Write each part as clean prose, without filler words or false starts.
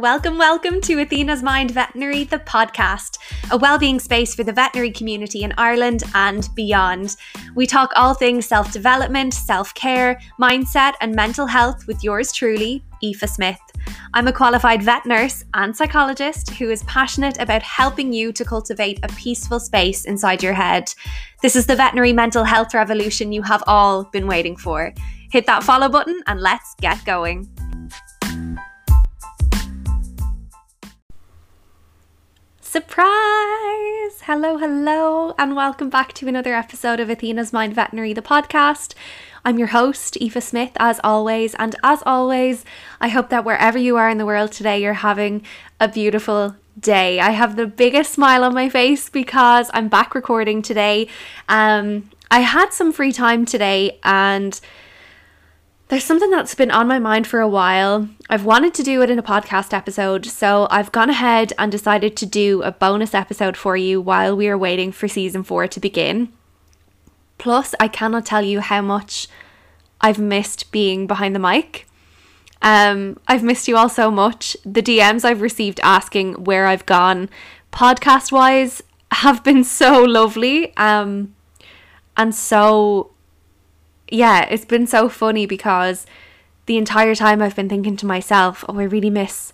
Welcome to Athena's Mind Veterinary, the podcast, a wellbeing space for the veterinary community in Ireland and beyond. We talk all things self-development, self-care, mindset and mental health with yours truly, Aoife Smith. I'm a qualified vet nurse and psychologist who is passionate about helping you to cultivate a peaceful space inside your head. This is the veterinary mental health revolution you have all been waiting for. Hit that follow button and let's get going. Surprise! Hello, and welcome back to another episode of Athena's Mind Veterinary, the podcast. I'm your host, Aoife Smith, as always. And as always, I hope that wherever you are in the world today, you're having a beautiful day. I have the biggest smile on my face because I'm back recording today. I had some free time today, and there's something that's been on my mind for a while. I've wanted to do it in a podcast episode, so I've gone ahead and decided to do a bonus episode for you while we are waiting for season 4 to begin. Plus, I cannot tell you how much I've missed being behind the mic. I've missed you all so much. The DMs I've received asking where I've gone podcast-wise have been so lovely. Yeah, it's been so funny because the entire time I've been thinking to myself, oh, I really miss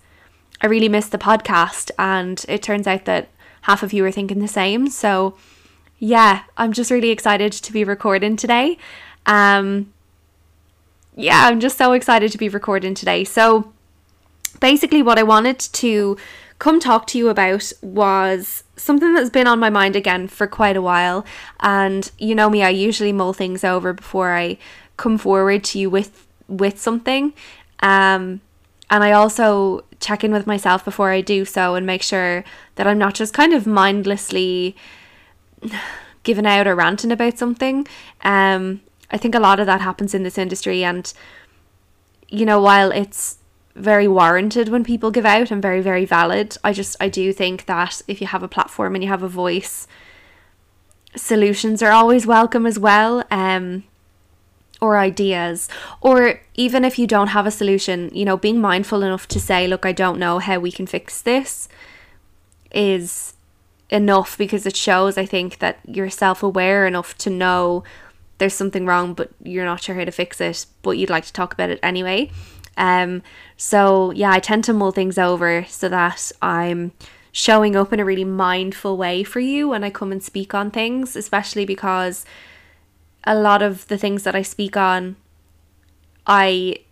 the podcast. And it turns out that half of you are thinking the same. So yeah, I'm just really excited to be recording today. I'm just so excited to be recording today. So basically what I wanted to come talk to you about was something that's been on my mind again for quite a while, and you know me, I usually mull things over before I come forward to you with something, and I also check in with myself before I do so and make sure that I'm not just kind of mindlessly giving out or ranting about something. I think a lot of that happens in this industry, and you know, while it's very warranted when people give out and very, very valid, I do think that if you have a platform and you have a voice, solutions are always welcome as well, or ideas, or even if you don't have a solution, you know, being mindful enough to say, look, I don't know how we can fix this, is enough, because it shows, I think, that you're self-aware enough to know there's something wrong but you're not sure how to fix it, but you'd like to talk about it anyway. So yeah, I tend to mull things over so that I'm showing up in a really mindful way for you when I come and speak on things, especially because a lot of the things that I speak on, they're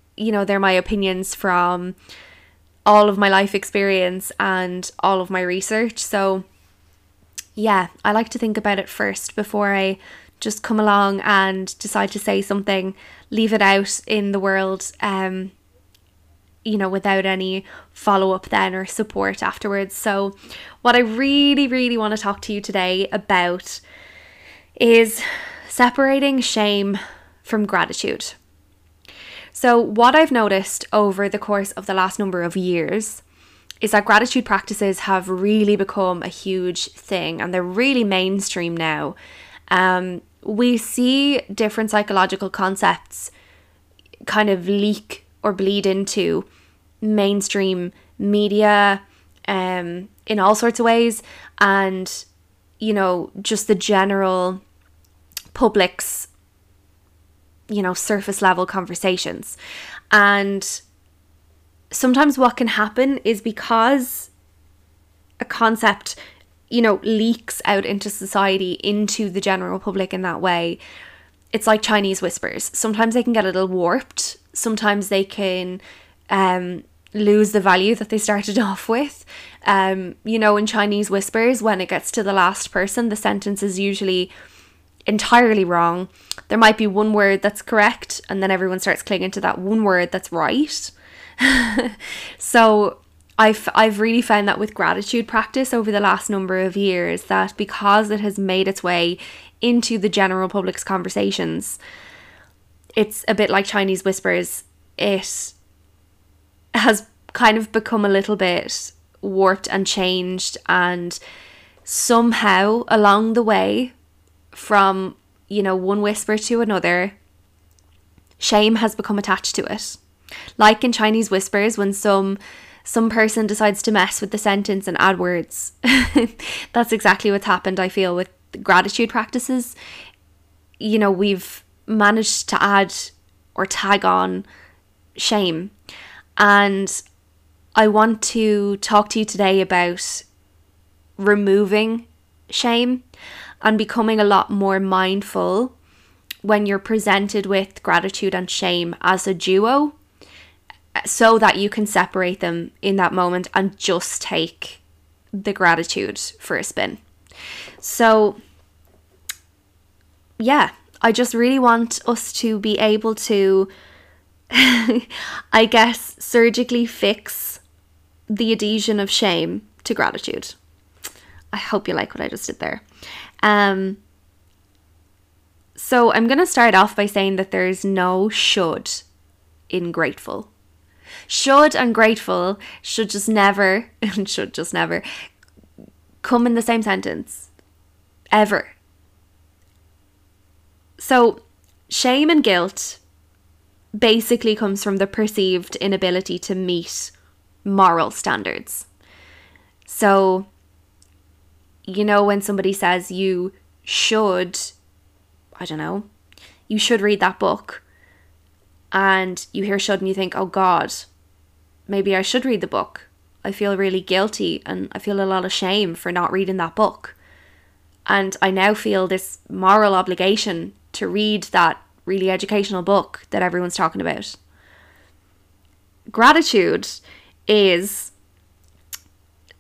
my opinions from all of my life experience and all of my research. So yeah, I like to think about it first before I just come along and decide to say something, leave it out in the world, without any follow-up then or support afterwards. So what I really, really want to talk to you today about is separating shame from gratitude. So what I've noticed over the course of the last number of years is that gratitude practices have really become a huge thing, and they're really mainstream now. We see different psychological concepts kind of leak or bleed into mainstream media in all sorts of ways, and just the general public's surface level conversations. And sometimes what can happen is, because a concept leaks out into society, into the general public in that way, it's like Chinese whispers. Sometimes they can get a little warped. Sometimes they can lose the value that they started off with. In Chinese whispers, when it gets to the last person, the sentence is usually entirely wrong. There might be one word that's correct, and then everyone starts clinging to that one word that's right. So I've really found that with gratitude practice over the last number of years, that because it has made its way into the general public's conversations, it's a bit like Chinese whispers. It has kind of become a little bit warped and changed, and somehow along the way, from one whisper to another, shame has become attached to it. Like in Chinese whispers, when some some person decides to mess with the sentence and add words. That's exactly what's happened, I feel, with gratitude practices. You know, we've managed to add or tag on shame. And I want to talk to you today about removing shame and becoming a lot more mindful when you're presented with gratitude and shame as a duo, so that you can separate them in that moment and just take the gratitude for a spin. So yeah, I just really want us to be able to, I guess, surgically fix the adhesion of shame to gratitude. I hope you like what I just did there. So I'm going to start off by saying that there is no should in grateful. Should and grateful should just never come in the same sentence, ever. So shame and guilt basically comes from the perceived inability to meet moral standards. So, you know, when somebody says you should, I don't know, you should read that book, and you hear should and you think, oh God, maybe I should read the book. I feel really guilty and I feel a lot of shame for not reading that book. And I now feel this moral obligation to read that really educational book that everyone's talking about. Gratitude is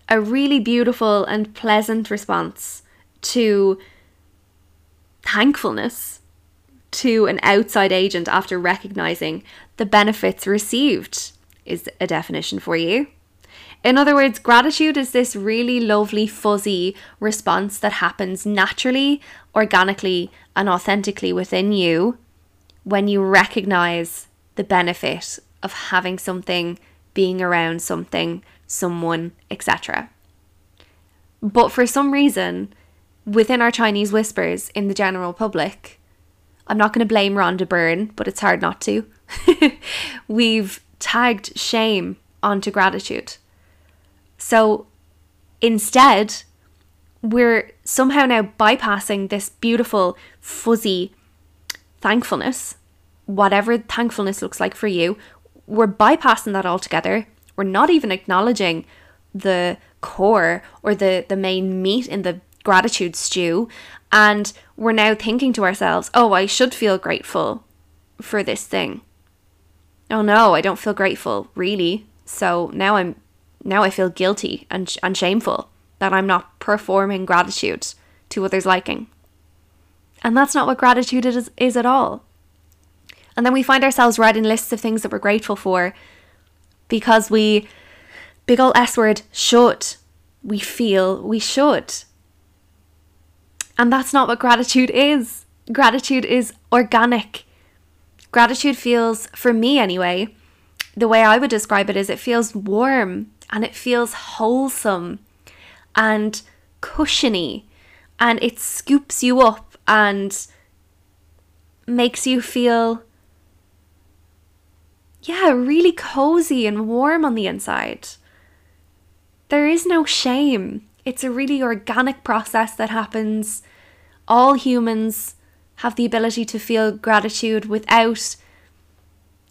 a really beautiful and pleasant response to thankfulness to an outside agent after recognizing the benefits received, is a definition for you. In other words, gratitude is this really lovely, fuzzy response that happens naturally, organically, and authentically within you when you recognize the benefit of having something, being around something, someone, etc. But for some reason, within our Chinese whispers in the general public, I'm not going to blame Rhonda Byrne, but it's hard not to. We've tagged shame onto gratitude. So instead, we're somehow now bypassing this beautiful, fuzzy thankfulness, whatever thankfulness looks like for you. We're bypassing that altogether. We're not even acknowledging the core or the main meat in the gratitude stew. And we're now thinking to ourselves, oh, I should feel grateful for this thing. Oh no, I don't feel grateful, really. So now I feel guilty and shameful that I'm not performing gratitude to others' liking. And that's not what gratitude is at all. And then we find ourselves writing lists of things that we're grateful for because we, big ol' S word, should. We feel we should. And that's not what gratitude is. Gratitude is organic. Gratitude feels, for me anyway, the way I would describe it is it feels warm and it feels wholesome and cushiony, and it scoops you up and makes you feel, yeah, really cozy and warm on the inside. There is no shame. It's a really organic process that happens. All humans have the ability to feel gratitude without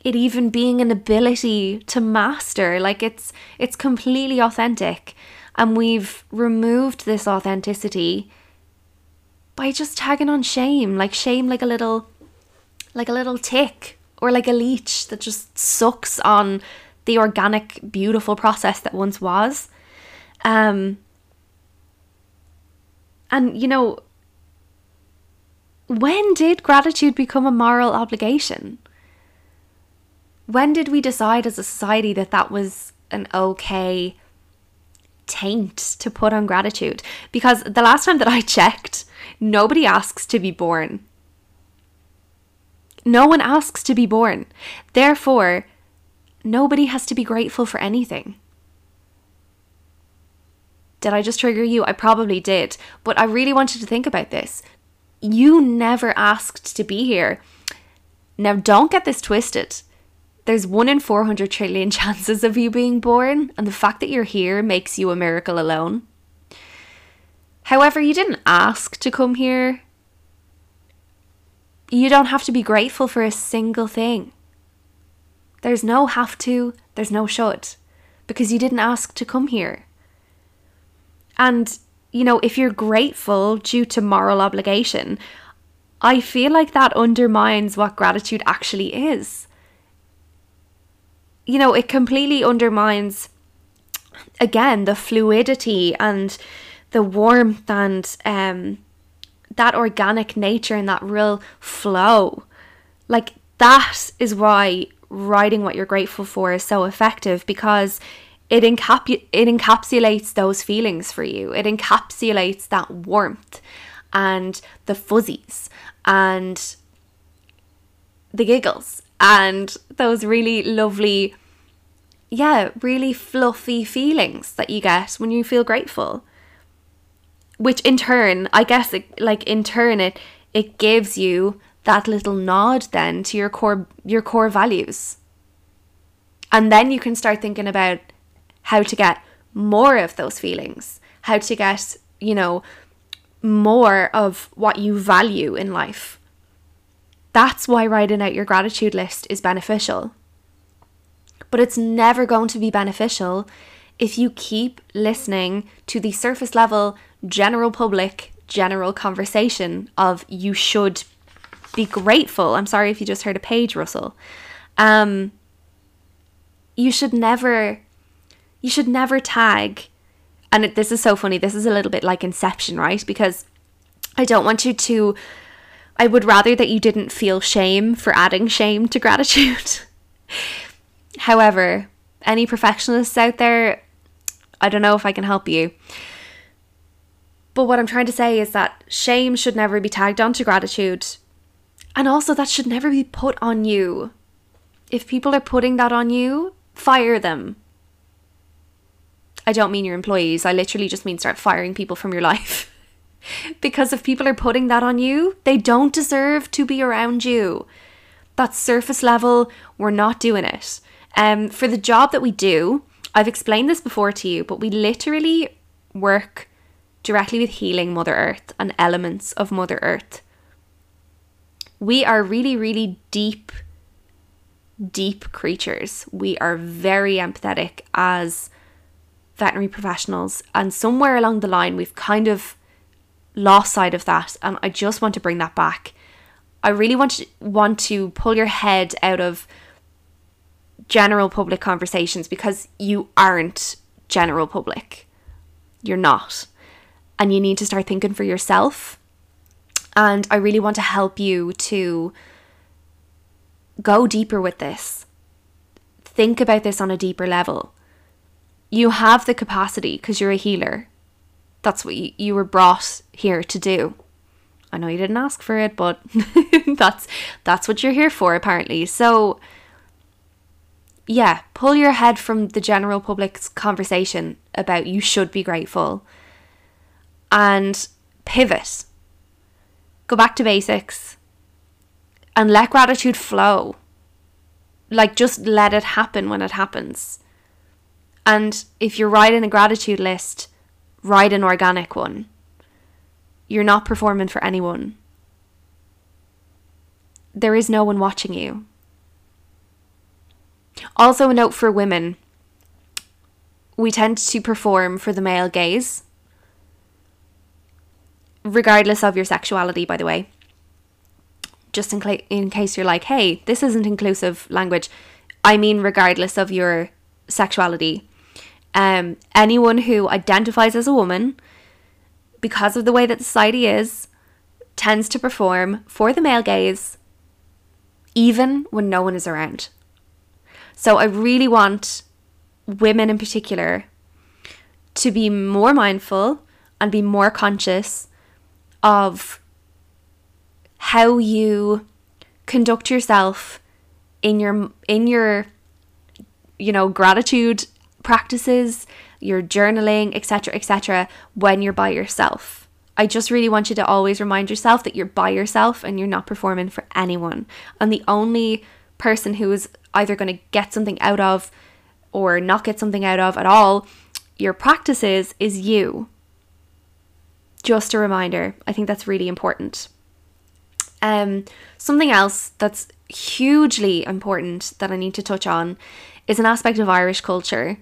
it even being an ability to master. Like, it's completely authentic. And we've removed this authenticity by just tagging on shame, like a little tick or like a leech that just sucks on the organic, beautiful process that once was. And, you know, when did gratitude become a moral obligation? When did we decide as a society that that was an okay taint to put on gratitude? Because the last time that I checked, nobody asks to be born. No one asks to be born. Therefore, nobody has to be grateful for anything. Did I just trigger you? I probably did. But I really want you to think about this. You never asked to be here. Now, don't get this twisted. There's 1 in 400 trillion chances of you being born, and the fact that you're here makes you a miracle alone. However, you didn't ask to come here. You don't have to be grateful for a single thing. There's no have to, there's no should, because you didn't ask to come here. And, you know, if you're grateful due to moral obligation, I feel like that undermines what gratitude actually is. You know, it completely undermines, again, the fluidity and the warmth and that organic nature and that real flow. Like, that is why writing what you're grateful for is so effective, because it encapsulates those feelings for you. It encapsulates that warmth and the fuzzies and the giggles and those really lovely, yeah, really fluffy feelings that you get when you feel grateful. Which in turn, I guess, it gives you that little nod then to your core values. And then you can start thinking about how to get more of those feelings, how to get, you know, more of what you value in life. That's why writing out your gratitude list is beneficial. But it's never going to be beneficial if you keep listening to the surface level, general public, general conversation of you should be grateful. I'm sorry if you just heard a page rustle. You should never tag, and this is so funny, this is a little bit like Inception, right? Because I would rather that you didn't feel shame for adding shame to gratitude. However, any perfectionists out there, I don't know if I can help you. But what I'm trying to say is that shame should never be tagged onto gratitude. And also, that should never be put on you. If people are putting that on you, fire them. I don't mean your employees. I literally just mean start firing people from your life. Because if people are putting that on you, they don't deserve to be around you. That's surface level. We're not doing it. For the job that we do, I've explained this before to you, but we literally work directly with healing Mother Earth and elements of Mother Earth. We are really, really deep, deep creatures. We are very empathetic as veterinary professionals, and somewhere along the line we've kind of lost sight of that, and I just want to bring that back. I really want to pull your head out of general public conversations, because you aren't general public. You're not. And you need to start thinking for yourself. And I really want to help you to go deeper with this. Think about this on a deeper level. You have the capacity because you're a healer. That's what you were brought here to do. I know you didn't ask for it, but that's what you're here for, apparently. So, yeah, pull your head from the general public's conversation about you should be grateful and pivot. Go back to basics and let gratitude flow. Like, just let it happen when it happens. And if you're writing a gratitude list, write an organic one. You're not performing for anyone. There is no one watching you. Also, a note for women. We tend to perform for the male gaze. Regardless of your sexuality, by the way. Just in case you're like, hey, this isn't inclusive language. I mean regardless of your sexuality. Anyone who identifies as a woman, because of the way that society is, tends to perform for the male gaze, even when no one is around. So I really want women in particular to be more mindful and be more conscious of how you conduct yourself in your you know, gratitude practices, your journaling, etc., when you're by yourself. I just really want you to always remind yourself that you're by yourself and you're not performing for anyone. And the only person who is either going to get something out of or not get something out of at all, your practices is you. Just a reminder. I think that's really important. Something else that's hugely important that I need to touch on is an aspect of Irish culture.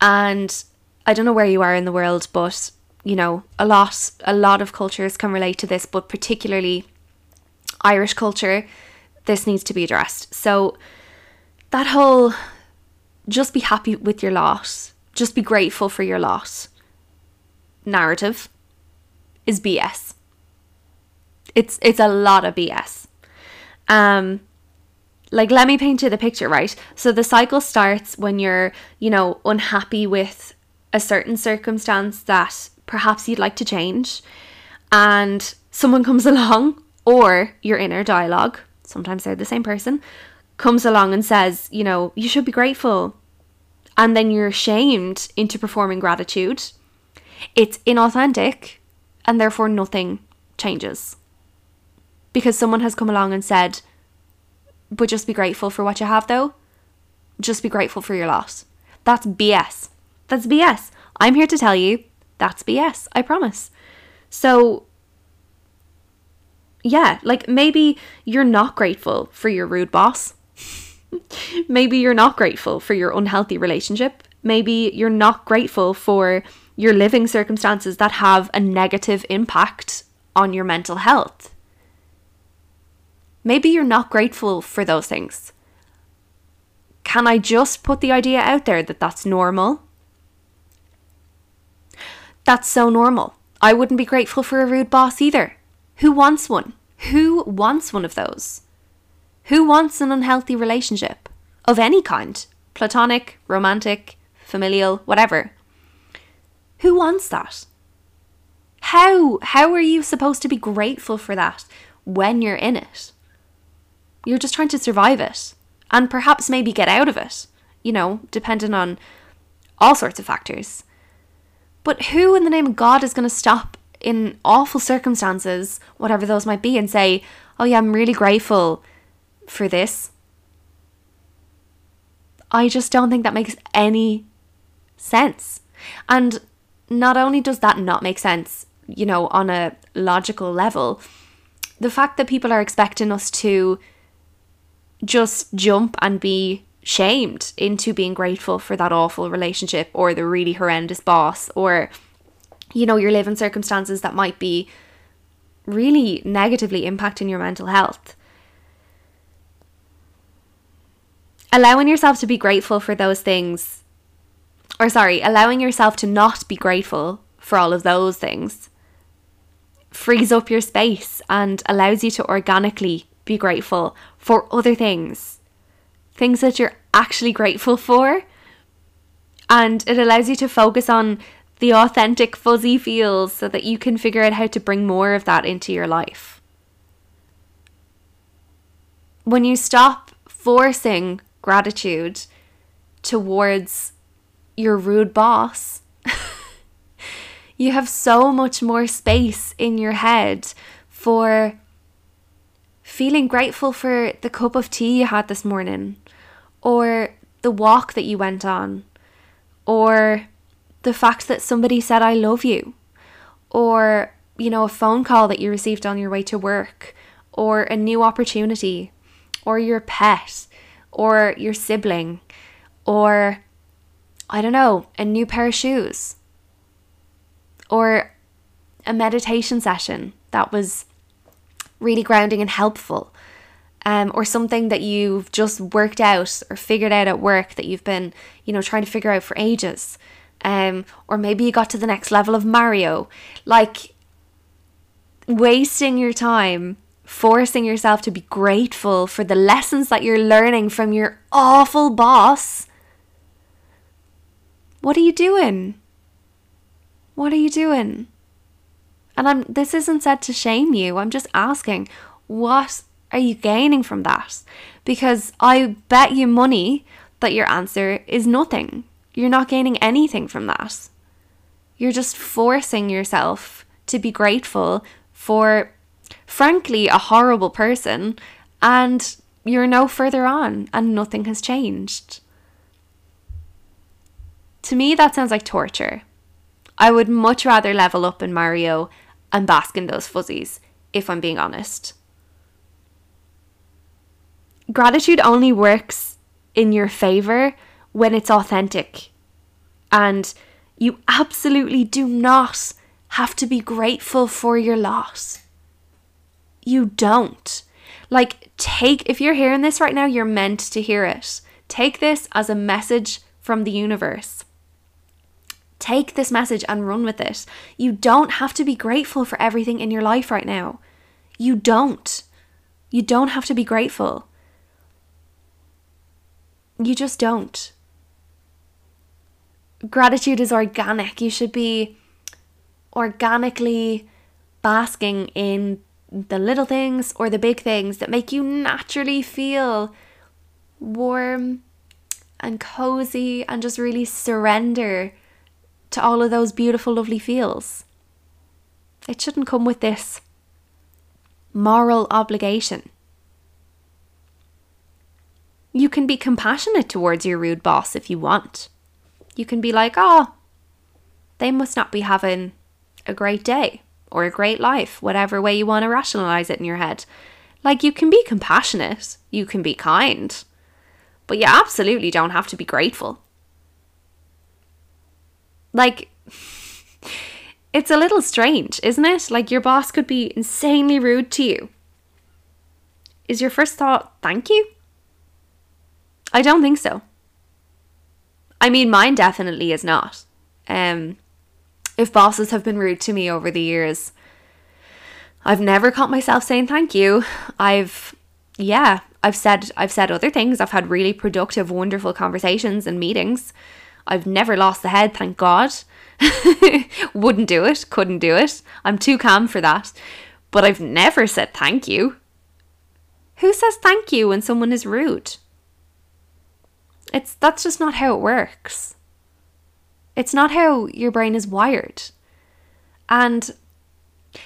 And I don't know where you are in the world, but, you know, a lot of cultures can relate to this, but particularly Irish culture, this needs to be addressed. So that whole, just be happy with your lot, just be grateful for your lot narrative is BS. It's a lot of BS. Like, let me paint you the picture, right? So the cycle starts when you're, you know, unhappy with a certain circumstance that perhaps you'd like to change, and someone comes along, or your inner dialogue, sometimes they're the same person, comes along and says, you know, you should be grateful. And then you're shamed into performing gratitude. It's inauthentic, and therefore nothing changes. Because someone has come along and said, but just be grateful for what you have though. Just be grateful for your lot. That's BS. That's BS. I'm here to tell you that's BS. I promise. So yeah, like maybe you're not grateful for your rude boss. Maybe you're not grateful for your unhealthy relationship. Maybe you're not grateful for your living circumstances that have a negative impact on your mental health. Maybe you're not grateful for those things. Can I just put the idea out there that that's normal? That's so normal. I wouldn't be grateful for a rude boss either. Who wants one? Who wants one of those? Who wants an unhealthy relationship of any kind? Platonic, romantic, familial, whatever. Who wants that? How are you supposed to be grateful for that when you're in it? You're just trying to survive it and perhaps maybe get out of it, you know, depending on all sorts of factors. But who in the name of God is going to stop in awful circumstances, whatever those might be, and say, oh yeah, I'm really grateful for this? I just don't think that makes any sense. And not only does that not make sense, you know, on a logical level, the fact that people are expecting us to just jump and be shamed into being grateful for that awful relationship or the really horrendous boss or, you know, your living circumstances that might be really negatively impacting your mental health. Allowing yourself to be grateful for those things, or sorry, allowing yourself to not be grateful for all of those things frees up your space and allows you to organically be grateful for other things, things that you're actually grateful for. And it allows you to focus on the authentic fuzzy feels so that you can figure out how to bring more of that into your life. When you stop forcing gratitude towards your rude boss, you have so much more space in your head for feeling grateful for the cup of tea you had this morning, or the walk that you went on, or the fact that somebody said I love you, or, you know, a phone call that you received on your way to work, or a new opportunity, or your pet, or your sibling, or, I don't know, a new pair of shoes, or a meditation session that was really grounding and helpful, or something that you've just worked out or figured out at work that you've been, you know, trying to figure out for ages, or maybe you got to the next level of Mario. Like, wasting your time forcing yourself to be grateful for the lessons that you're learning from your awful boss. What are you doing? What are you doing? And this isn't said to shame you. I'm just asking, what are you gaining from that? Because I bet you money that your answer is nothing. You're not gaining anything from that. You're just forcing yourself to be grateful for, frankly, a horrible person and you're no further on and nothing has changed. To me, that sounds like torture. I would much rather level up in Mario and bask in those fuzzies, if I'm being honest. Gratitude only works in your favor when it's authentic. And you absolutely do not have to be grateful for your loss. You don't. Like, if you're hearing this right now, you're meant to hear it. Take this as a message from the universe. Take this message and run with it. You don't have to be grateful for everything in your life right now. You don't. You don't have to be grateful. You just don't. Gratitude is organic. You should be organically basking in the little things or the big things that make you naturally feel warm and cozy, and just really surrender to all of those beautiful, lovely feels. It shouldn't come with this moral obligation. You can be compassionate towards your rude boss if you want. You can be like, oh, they must not be having a great day or a great life, whatever way you want to rationalize it in your head. Like, you can be compassionate, you can be kind, but you absolutely don't have to be grateful. Like, it's a little strange, isn't it? Like, your boss could be insanely rude to you. Is your first thought, thank you? I don't think so. I mean, mine definitely is not. If bosses have been rude to me over the years, I've never caught myself saying thank you. I've said other things. I've had really productive, wonderful conversations and meetings. I've never lost the head, thank God. Wouldn't do it, couldn't do it. I'm too calm for that. But I've never said thank you. Who says thank you when someone is rude? That's just not how it works. It's not how your brain is wired. And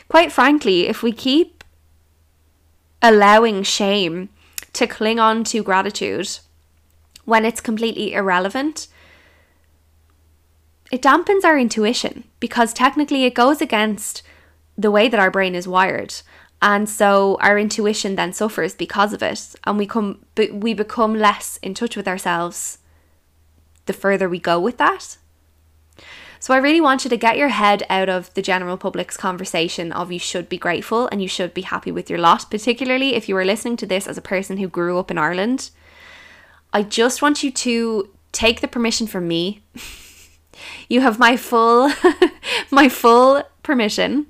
quite frankly, if we keep allowing shame to cling on to gratitude when it's completely irrelevant, it dampens our intuition, because technically it goes against the way that our brain is wired. And so our intuition then suffers because of it, and we become less in touch with ourselves the further we go with that. So I really want you to get your head out of the general public's conversation of you should be grateful and you should be happy with your lot, particularly if you are listening to this as a person who grew up in Ireland. I just want you to take the permission from me. You have my full, my full permission.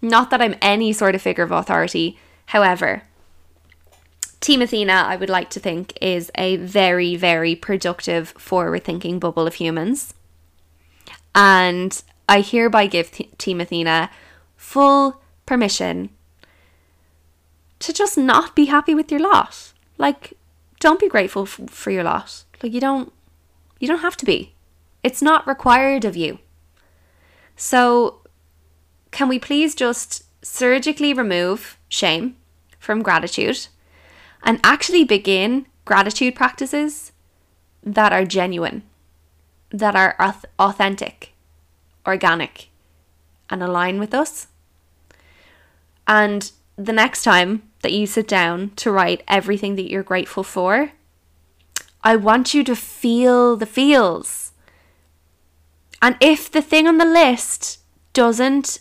Not that I'm any sort of figure of authority. However, Team Athena, I would like to think, is a very, very productive, forward-thinking bubble of humans. And I hereby give Team Athena full permission to just not be happy with your lot. Like, don't be grateful for your lot. Like, you don't have to be. It's not required of you. So, can we please just surgically remove shame from gratitude and actually begin gratitude practices that are genuine, that are authentic, organic, and align with us? And the next time that you sit down to write everything that you're grateful for, I want you to feel the feels. And if the thing on the list doesn't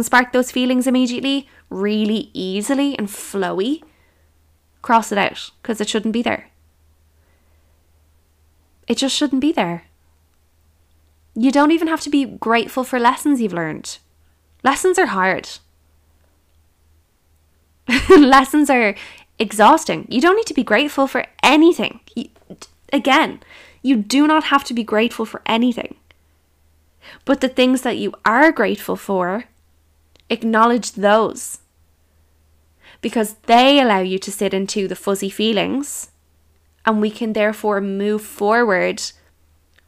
spark those feelings immediately, really easily and flowy, cross it out, because it shouldn't be there. It just shouldn't be there. You don't even have to be grateful for lessons you've learned. Lessons are hard. Lessons are exhausting. You don't need to be grateful for anything. Again, you do not have to be grateful for anything. But the things that you are grateful for, acknowledge those, because they allow you to sit into the fuzzy feelings, and we can therefore move forward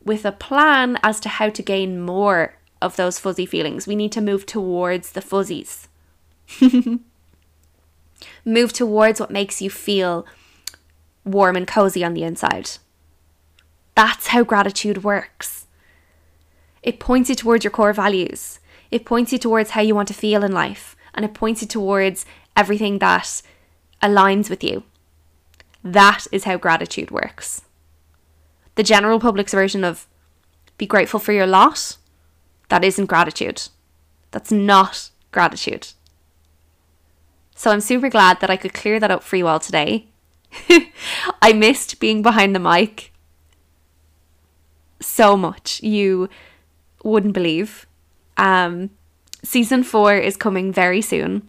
with a plan as to how to gain more of those fuzzy feelings. We need to move towards the fuzzies. Move towards what makes you feel warm and cozy on the inside. That's how gratitude works. It points you towards your core values. It points you towards how you want to feel in life. And it points you towards everything that aligns with you. That is how gratitude works. The general public's version of be grateful for your lot, that isn't gratitude. That's not gratitude. So I'm super glad that I could clear that up for you all today. I missed being behind the mic so much, you wouldn't believe. Season 4 is coming very soon.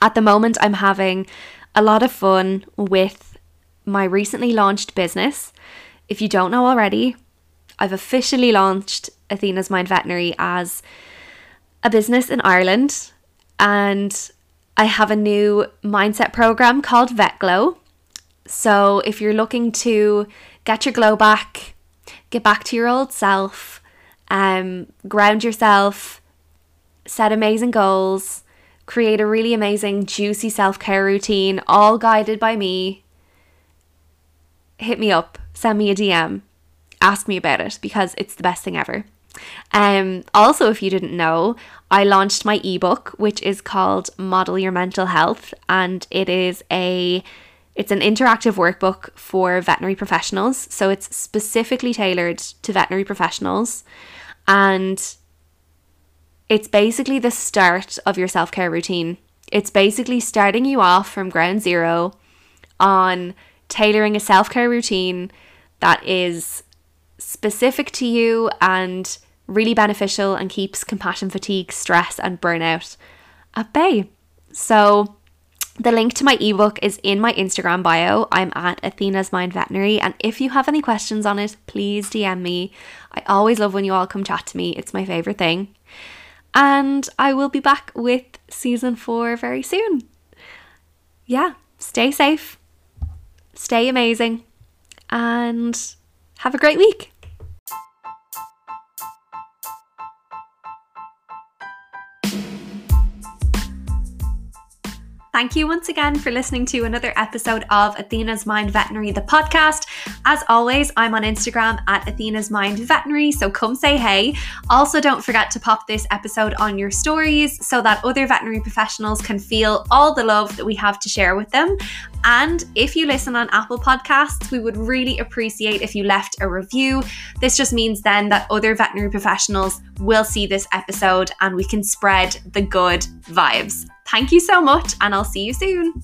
At the moment, I'm having a lot of fun with my recently launched business. If you don't know already, I've officially launched Athena's Mind Veterinary as a business in Ireland, and I have a new mindset program called Vet Glow. So if you're looking to get your glow back, get back to your old self, ground yourself, set amazing goals, create a really amazing juicy self-care routine, all guided by me, hit me up, send me a DM. Ask me about it because it's the best thing ever. Also, if you didn't know, I launched my ebook, which is called Model Your Mental Health, and it's an interactive workbook for veterinary professionals. So it's specifically tailored to veterinary professionals, and it's basically the start of your self-care routine. It's basically starting you off from ground zero on tailoring a self-care routine that is specific to you and really beneficial and keeps compassion fatigue, stress and burnout at bay. So the link to my ebook is in my Instagram bio. I'm at Athena's Mind Veterinary, and if you have any questions on it, please DM me. I always love when you all come chat to me. It's my favorite thing. And I will be back with season 4 very soon. Yeah, stay safe, stay amazing, and have a great week. Thank you once again for listening to another episode of Athena's Mind Veterinary, the podcast. As always, I'm on Instagram at Athena's Mind Veterinary, so come say hey. Also, don't forget to pop this episode on your stories so that other veterinary professionals can feel all the love that we have to share with them. And if you listen on Apple Podcasts, we would really appreciate if you left a review. This just means then that other veterinary professionals will see this episode and we can spread the good vibes. Thank you so much, and I'll see you soon.